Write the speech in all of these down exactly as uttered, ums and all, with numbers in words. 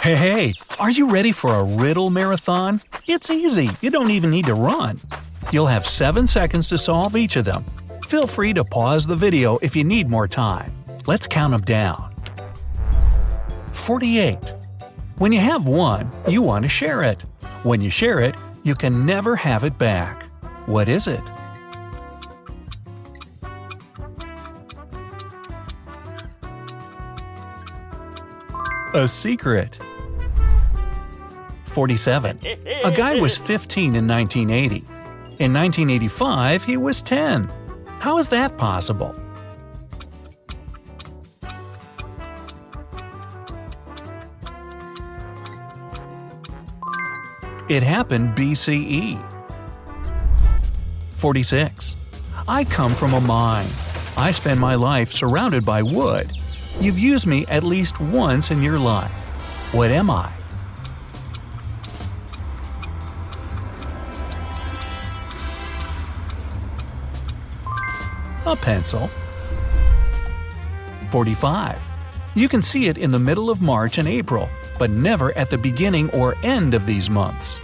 Hey, hey, are you ready for a riddle marathon? It's easy. You don't even need to run. You'll have seven seconds to solve each of them. Feel free to pause the video if you need more time. Let's count them down. forty-eight. When you have one, you want to share it. When you share it, you can never have it back. What is it? A secret. forty-seven. A guy was fifteen in nineteen eighty. In nineteen eighty-five, he was ten. How is that possible? It happened B C E. forty-six. I come from a mine. I spend my life surrounded by wood. You've used me at least once in your life. What am I? A pencil. forty-five. You can see it in the middle of March and April, but never at the beginning or end of these months.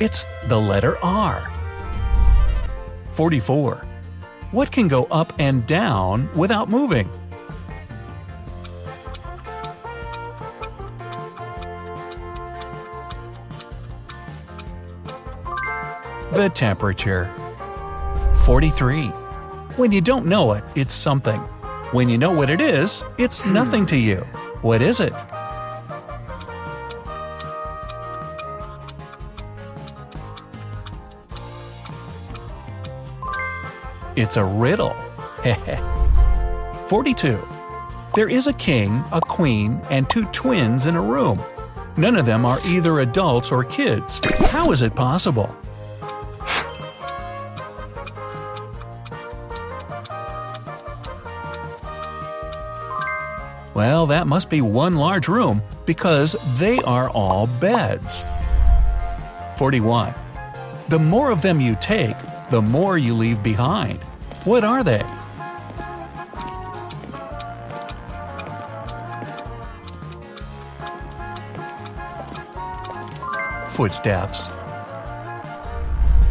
It's the letter R. forty-four. What can go up and down without moving? The temperature. forty-three. When you don't know it, it's something. When you know what it is, it's nothing to you. What is it? It's a riddle. forty-two. There is a king, a queen, and two twins in a room. None of them are either adults or kids. How is it possible? Well, that must be one large room, because they are all beds. forty-one. The more of them you take, the more you leave behind. What are they? Footsteps.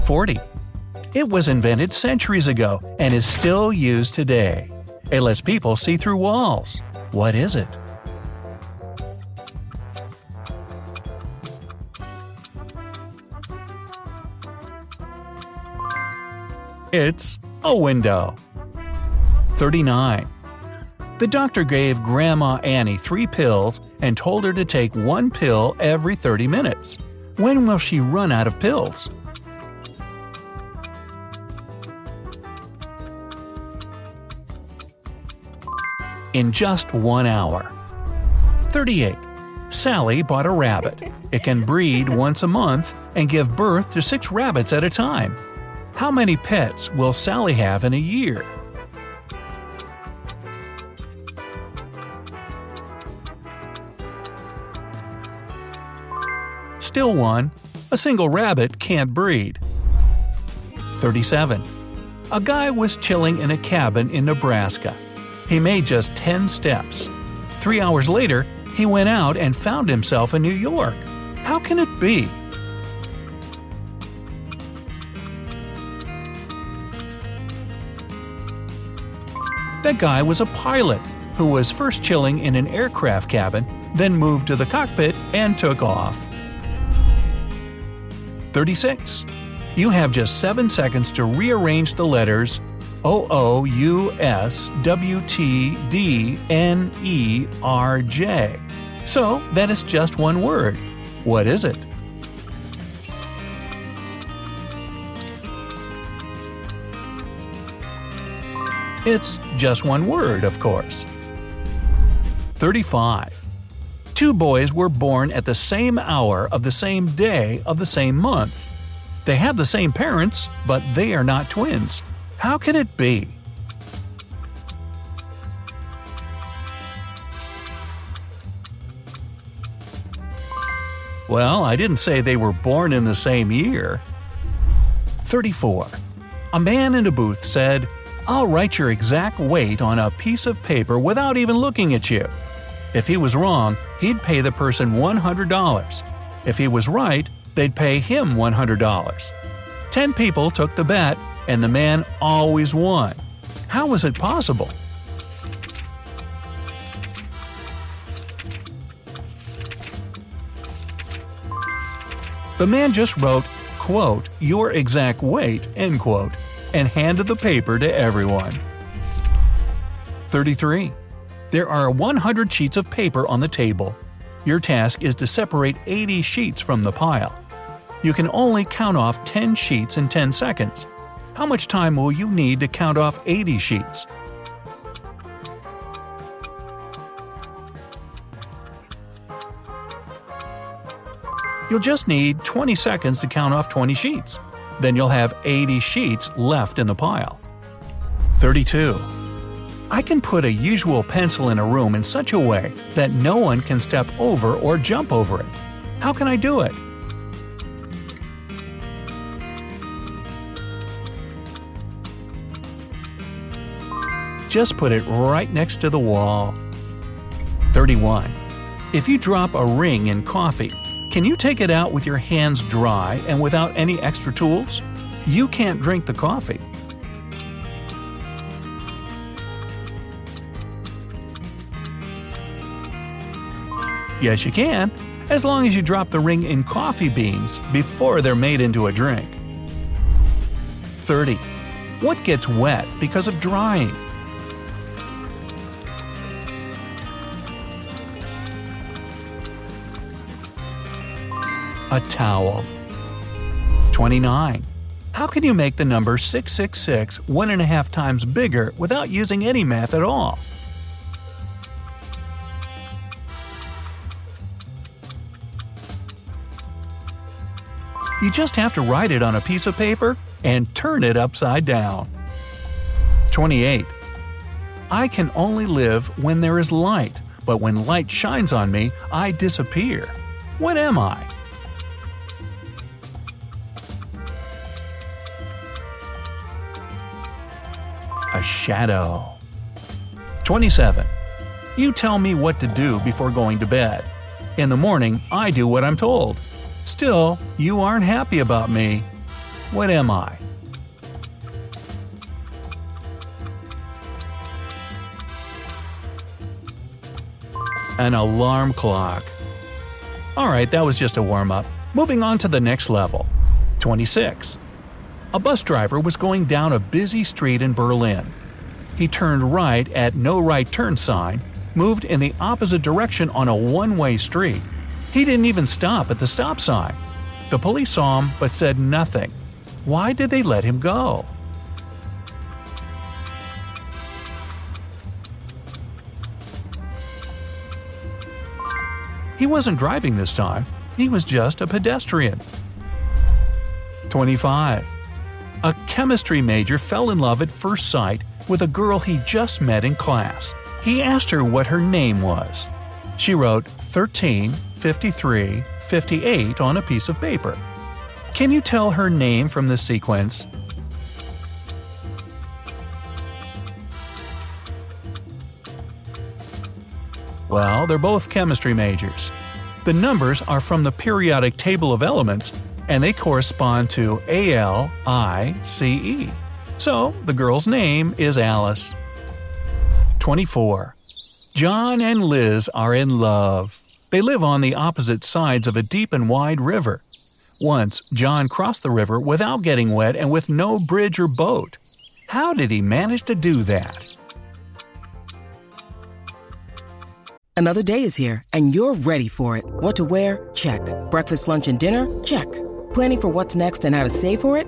forty. It was invented centuries ago and is still used today. It lets people see through walls. What is it? It's a window. thirty-nine. The doctor gave Grandma Annie three pills and told her to take one pill every thirty minutes. When will she run out of pills? In just one hour. thirty-eight. Sally bought a rabbit. It can breed once a month and give birth to six rabbits at a time. How many pets will Sally have in a year? Still one. A single rabbit can't breed. thirty-seven. A guy was chilling in a cabin in Nebraska. He made just ten steps. Three hours later, he went out and found himself in New York. How can it be? That guy was a pilot who was first chilling in an aircraft cabin, then moved to the cockpit and took off. thirty-six. You have just seven seconds to rearrange the letters O O U S W T D N E R J. So that is just one word. What is it? It's just one word, of course. thirty-five. Two boys were born at the same hour of the same day of the same month. They have the same parents, but they are not twins. How can it be? Well, I didn't say they were born in the same year. thirty-four. A man in a booth said, "I'll write your exact weight on a piece of paper without even looking at you." If he was wrong, he'd pay the person one hundred dollars. If he was right, they'd pay him one hundred dollars. Ten people took the bet, and the man always won. How was it possible? The man just wrote, quote, "your exact weight," end quote, and handed the paper to everyone. thirty-three. There are one hundred sheets of paper on the table. Your task is to separate eighty sheets from the pile. You can only count off ten sheets in ten seconds. How much time will you need to count off eighty sheets? You'll just need twenty seconds to count off twenty sheets. Then you'll have eighty sheets left in the pile. thirty-two. I can put a usual pencil in a room in such a way that no one can step over or jump over it. How can I do it? Just put it right next to the wall. thirty-one. If you drop a ring in coffee, can you take it out with your hands dry and without any extra tools? You can't drink the coffee. Yes, you can, as long as you drop the ring in coffee beans before they're made into a drink. thirty. What gets wet because of drying? A towel. twenty-nine. How can you make the number six six six one and a half times bigger without using any math at all? You just have to write it on a piece of paper and turn it upside down. twenty-eight. I can only live when there is light, but when light shines on me, I disappear. What am I? A shadow. twenty-seven. You tell me what to do before going to bed. In the morning, I do what I'm told. Still, you aren't happy about me. What am I? An alarm clock. Alright, that was just a warm-up. Moving on to the next level. twenty-six. A bus driver was going down a busy street in Berlin. He turned right at no right turn sign, moved in the opposite direction on a one-way street. He didn't even stop at the stop sign. The police saw him but said nothing. Why did they let him go? He wasn't driving this time. He was just a pedestrian. twenty-five. A chemistry major fell in love at first sight with a girl he just met in class. He asked her what her name was. She wrote thirteen, fifty-three, fifty-eight on a piece of paper. Can you tell her name from this sequence? Well, they're both chemistry majors. The numbers are from the periodic table of elements, and they correspond to A L I C E. So, the girl's name is Alice. twenty-four. John and Liz are in love. They live on the opposite sides of a deep and wide river. Once, John crossed the river without getting wet and with no bridge or boat. How did he manage to do that? Another day is here, and you're ready for it. What to wear? Check. Breakfast, lunch, and dinner? Check. Planning for what's next and how to save for it?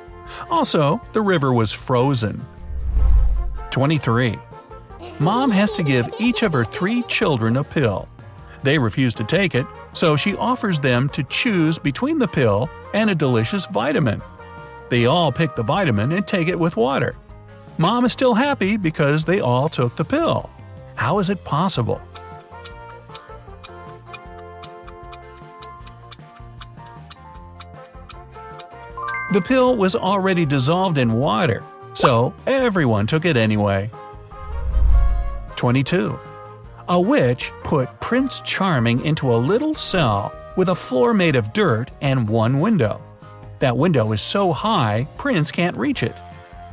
Also, the river was frozen. twenty-three. Mom has to give each of her three children a pill. They refuse to take it, so she offers them to choose between the pill and a delicious vitamin. They all pick the vitamin and take it with water. Mom is still happy because they all took the pill. How is it possible? The pill was already dissolved in water, so everyone took it anyway. twenty-two. A witch put Prince Charming into a little cell with a floor made of dirt and one window. That window is so high, Prince can't reach it.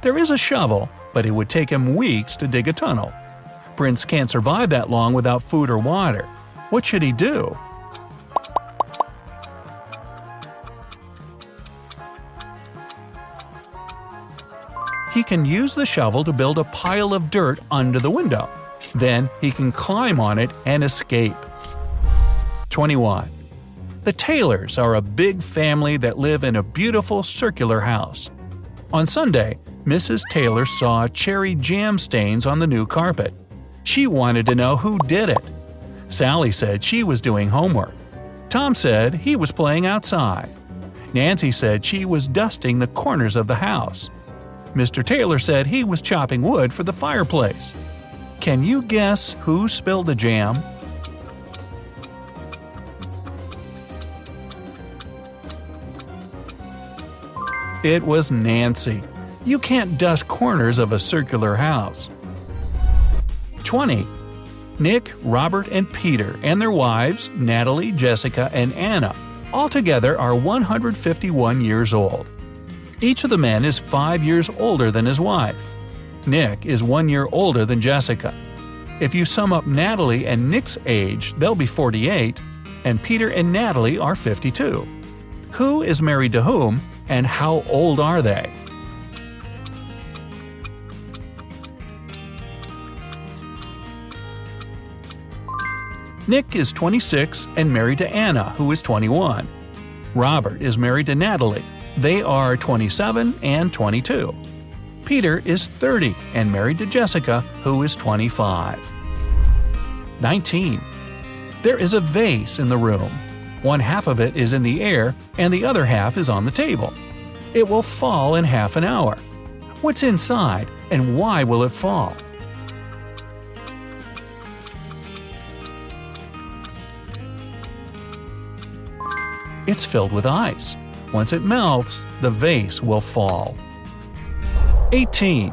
There is a shovel, but it would take him weeks to dig a tunnel. Prince can't survive that long without food or water. What should he do? He can use the shovel to build a pile of dirt under the window. Then he can climb on it and escape. twenty-one. The Taylors are a big family that live in a beautiful circular house. On Sunday, Missus Taylor saw cherry jam stains on the new carpet. She wanted to know who did it. Sally said she was doing homework. Tom said he was playing outside. Nancy said she was dusting the corners of the house. Mister Taylor said he was chopping wood for the fireplace. Can you guess who spilled the jam? It was Nancy. You can't dust corners of a circular house. twenty. Nick, Robert, and Peter and their wives, Natalie, Jessica, and Anna, all together are one hundred fifty-one years old. Each of the men is five years older than his wife. Nick is one year older than Jessica. If you sum up Natalie and Nick's age, they'll be forty-eight, and Peter and Natalie are fifty-two. Who is married to whom, and how old are they? Nick is twenty-six and married to Anna, who is twenty-one. Robert is married to Natalie. They are twenty-seven and twenty-two. Peter is thirty and married to Jessica, who is twenty-five. nineteen. There is a vase in the room. One half of it is in the air and the other half is on the table. It will fall in half an hour. What's inside and why will it fall? It's filled with ice. Once it melts, the vase will fall. eighteen.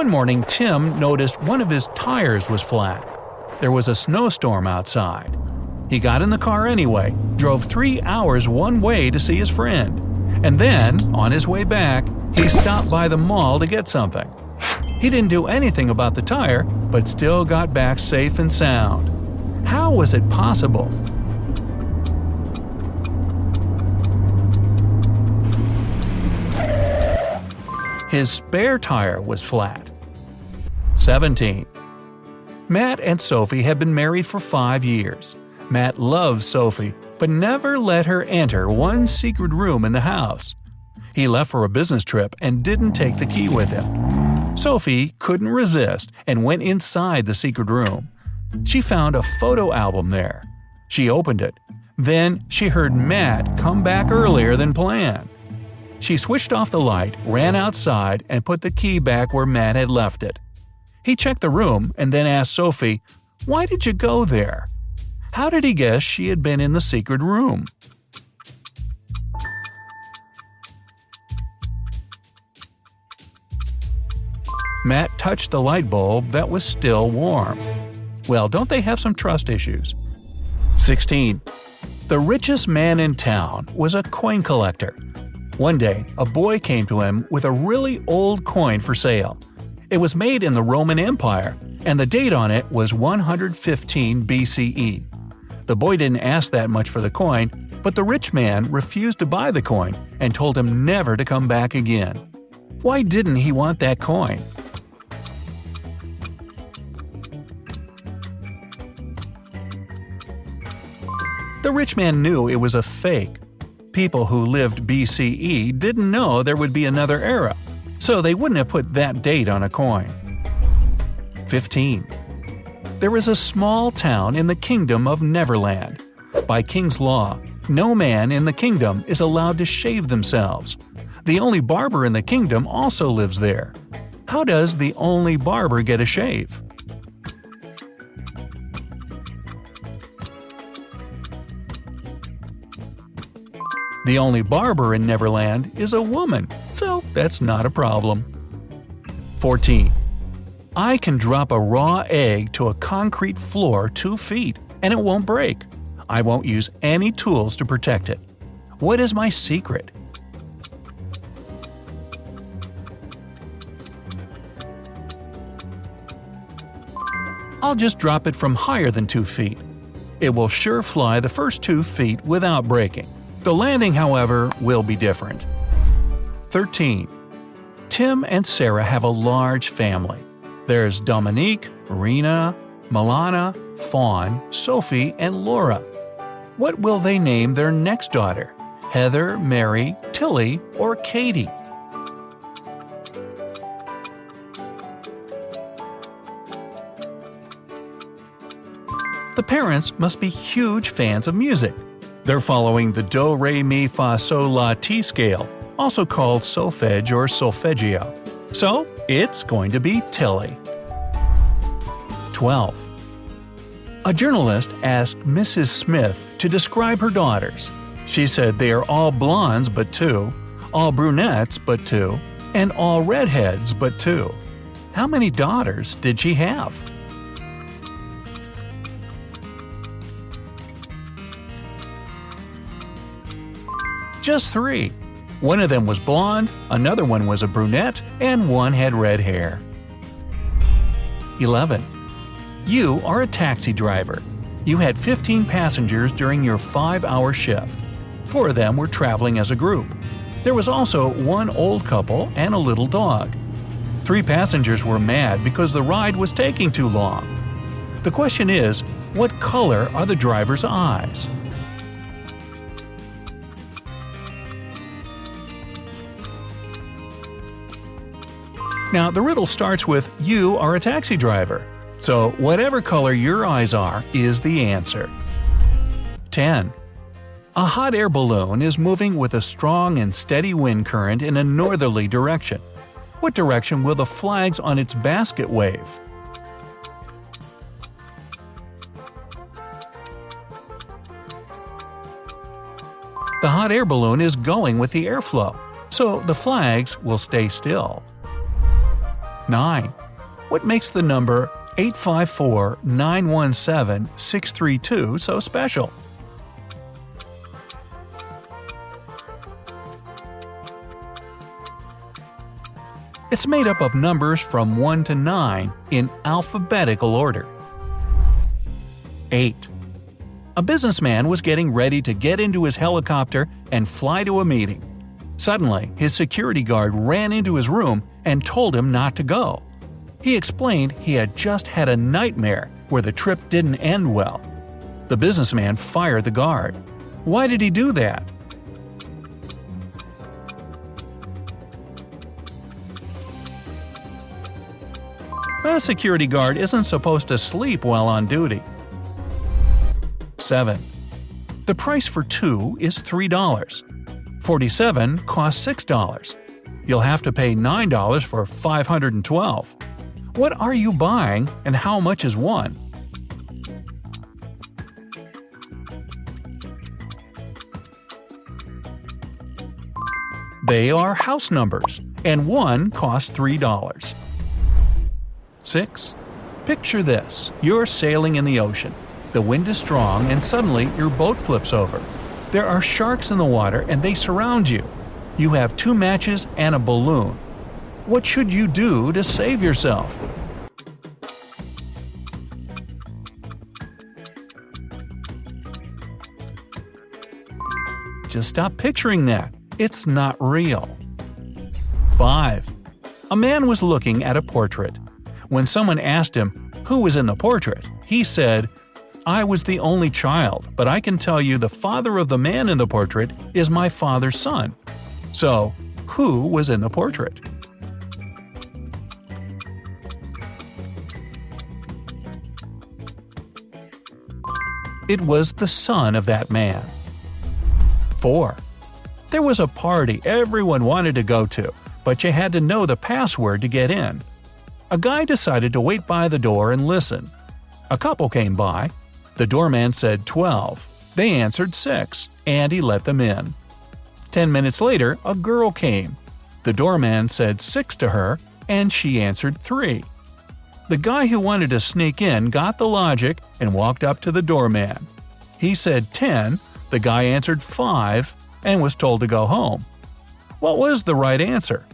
One morning, Tim noticed one of his tires was flat. There was a snowstorm outside. He got in the car anyway, drove three hours one way to see his friend. And then, on his way back, he stopped by the mall to get something. He didn't do anything about the tire, but still got back safe and sound. How was it possible? His spare tire was flat. seventeen. Matt and Sophie have been married for five years. Matt loves Sophie, but never let her enter one secret room in the house. He left for a business trip and didn't take the key with him. Sophie couldn't resist and went inside the secret room. She found a photo album there. She opened it. Then she heard Matt come back earlier than planned. She switched off the light, ran outside, and put the key back where Matt had left it. He checked the room and then asked Sophie, "Why did you go there?" How did he guess she had been in the secret room? Matt touched the light bulb that was still warm. Well, don't they have some trust issues? sixteen. The richest man in town was a coin collector. One day, a boy came to him with a really old coin for sale. It was made in the Roman Empire, and the date on it was one hundred fifteen B C E. The boy didn't ask that much for the coin, but the rich man refused to buy the coin and told him never to come back again. Why didn't he want that coin? The rich man knew it was a fake. People who lived B C E didn't know there would be another era, so they wouldn't have put that date on a coin. fifteen. There is a small town in the Kingdom of Neverland. By king's law, no man in the kingdom is allowed to shave themselves. The only barber in the kingdom also lives there. How does the only barber get a shave? The only barber in Neverland is a woman, so that's not a problem. fourteen. I can drop a raw egg to a concrete floor two feet, and it won't break. I won't use any tools to protect it. What is my secret? I'll just drop it from higher than two feet. It will sure fly the first two feet without breaking. The landing, however, will be different. thirteen. Tim and Sarah have a large family. There's Dominique, Rena, Milana, Fawn, Sophie, and Laura. What will they name their next daughter? Heather, Mary, Tilly, or Katie? The parents must be huge fans of music. They're following the do, re, mi, fa, sol, la, ti scale, also called solfege or solfeggio. So, it's going to be Tilly. twelve. A journalist asked Missus Smith to describe her daughters. She said they are all blondes but two, all brunettes but two, and all redheads but two. How many daughters did she have? Just three. One of them was blonde, another one was a brunette, and one had red hair. eleven. You are a taxi driver. You had fifteen passengers during your five-hour shift. Four of them were traveling as a group. There was also one old couple and a little dog. Three passengers were mad because the ride was taking too long. The question is, what color are the driver's eyes? Now, the riddle starts with, you are a taxi driver. So, whatever color your eyes are is the answer. ten. A hot air balloon is moving with a strong and steady wind current in a northerly direction. What direction will the flags on its basket wave? The hot air balloon is going with the airflow, so the flags will stay still. nine. What makes the number eight five four, nine one seven, six three two so special? It's made up of numbers from one to nine in alphabetical order. eight. A businessman was getting ready to get into his helicopter and fly to a meeting. Suddenly, his security guard ran into his room and told him not to go. He explained he had just had a nightmare where the trip didn't end well. The businessman fired the guard. Why did he do that? A security guard isn't supposed to sleep while on duty. seven. The price for two is three dollars. forty-seven costs six dollars. You'll have to pay nine dollars for five hundred twelve. What are you buying and how much is one? They are house numbers, and one costs three dollars. six. Picture this. You're sailing in the ocean. The wind is strong and suddenly your boat flips over. There are sharks in the water and they surround you. You have two matches and a balloon. What should you do to save yourself? Just stop picturing that. It's not real. five. A man was looking at a portrait. When someone asked him, who was in the portrait? He said, I was the only child, but I can tell you the father of the man in the portrait is my father's son. So, who was in the portrait? It was the son of that man. four. There was a party everyone wanted to go to, but you had to know the password to get in. A guy decided to wait by the door and listen. A couple came by. The doorman said twelve. They answered six, and he let them in. Ten minutes later, a girl came. The doorman said six to her, and she answered three. The guy who wanted to sneak in got the logic and walked up to the doorman. He said ten, the guy answered five, and was told to go home. What was the right answer?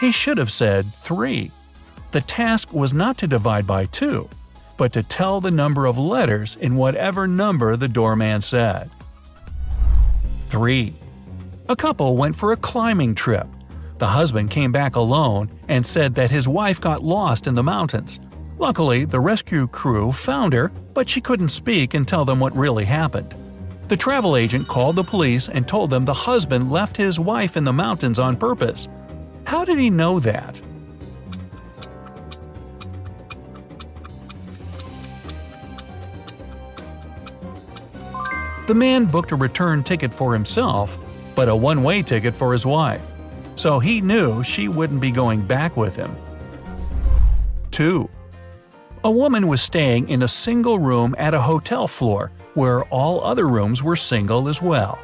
He should have said three. The task was not to divide by two, but to tell the number of letters in whatever number the doorman said. three. A couple went for a climbing trip. The husband came back alone and said that his wife got lost in the mountains. Luckily, the rescue crew found her, but she couldn't speak and tell them what really happened. The travel agent called the police and told them the husband left his wife in the mountains on purpose. How did he know that? The man booked a return ticket for himself, but a one-way ticket for his wife. So he knew she wouldn't be going back with him. two. A woman was staying in a single room at a hotel floor where all other rooms were single as well.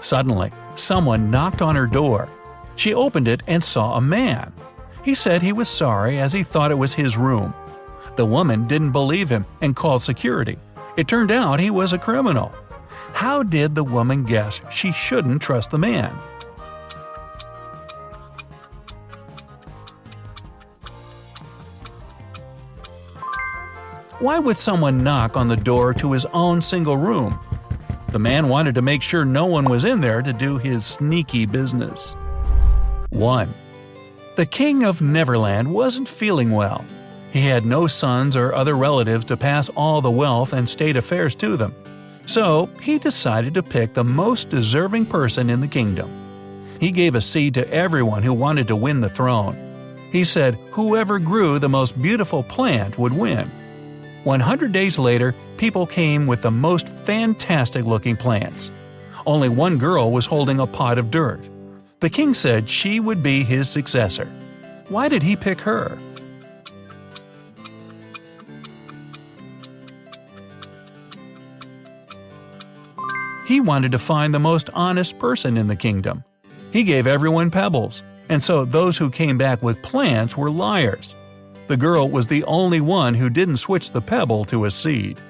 Suddenly, someone knocked on her door. She opened it and saw a man. He said he was sorry as he thought it was his room. The woman didn't believe him and called security. It turned out he was a criminal. How did the woman guess she shouldn't trust the man? Why would someone knock on the door to his own single room? The man wanted to make sure no one was in there to do his sneaky business. one. The king of Neverland wasn't feeling well. He had no sons or other relatives to pass all the wealth and state affairs to them. So he decided to pick the most deserving person in the kingdom. He gave a seed to everyone who wanted to win the throne. He said whoever grew the most beautiful plant would win. one hundred days later, people came with the most fantastic-looking plants. Only one girl was holding a pot of dirt. The king said she would be his successor. Why did he pick her? He wanted to find the most honest person in the kingdom. He gave everyone pebbles, and so those who came back with plants were liars. The girl was the only one who didn't switch the pebble to a seed.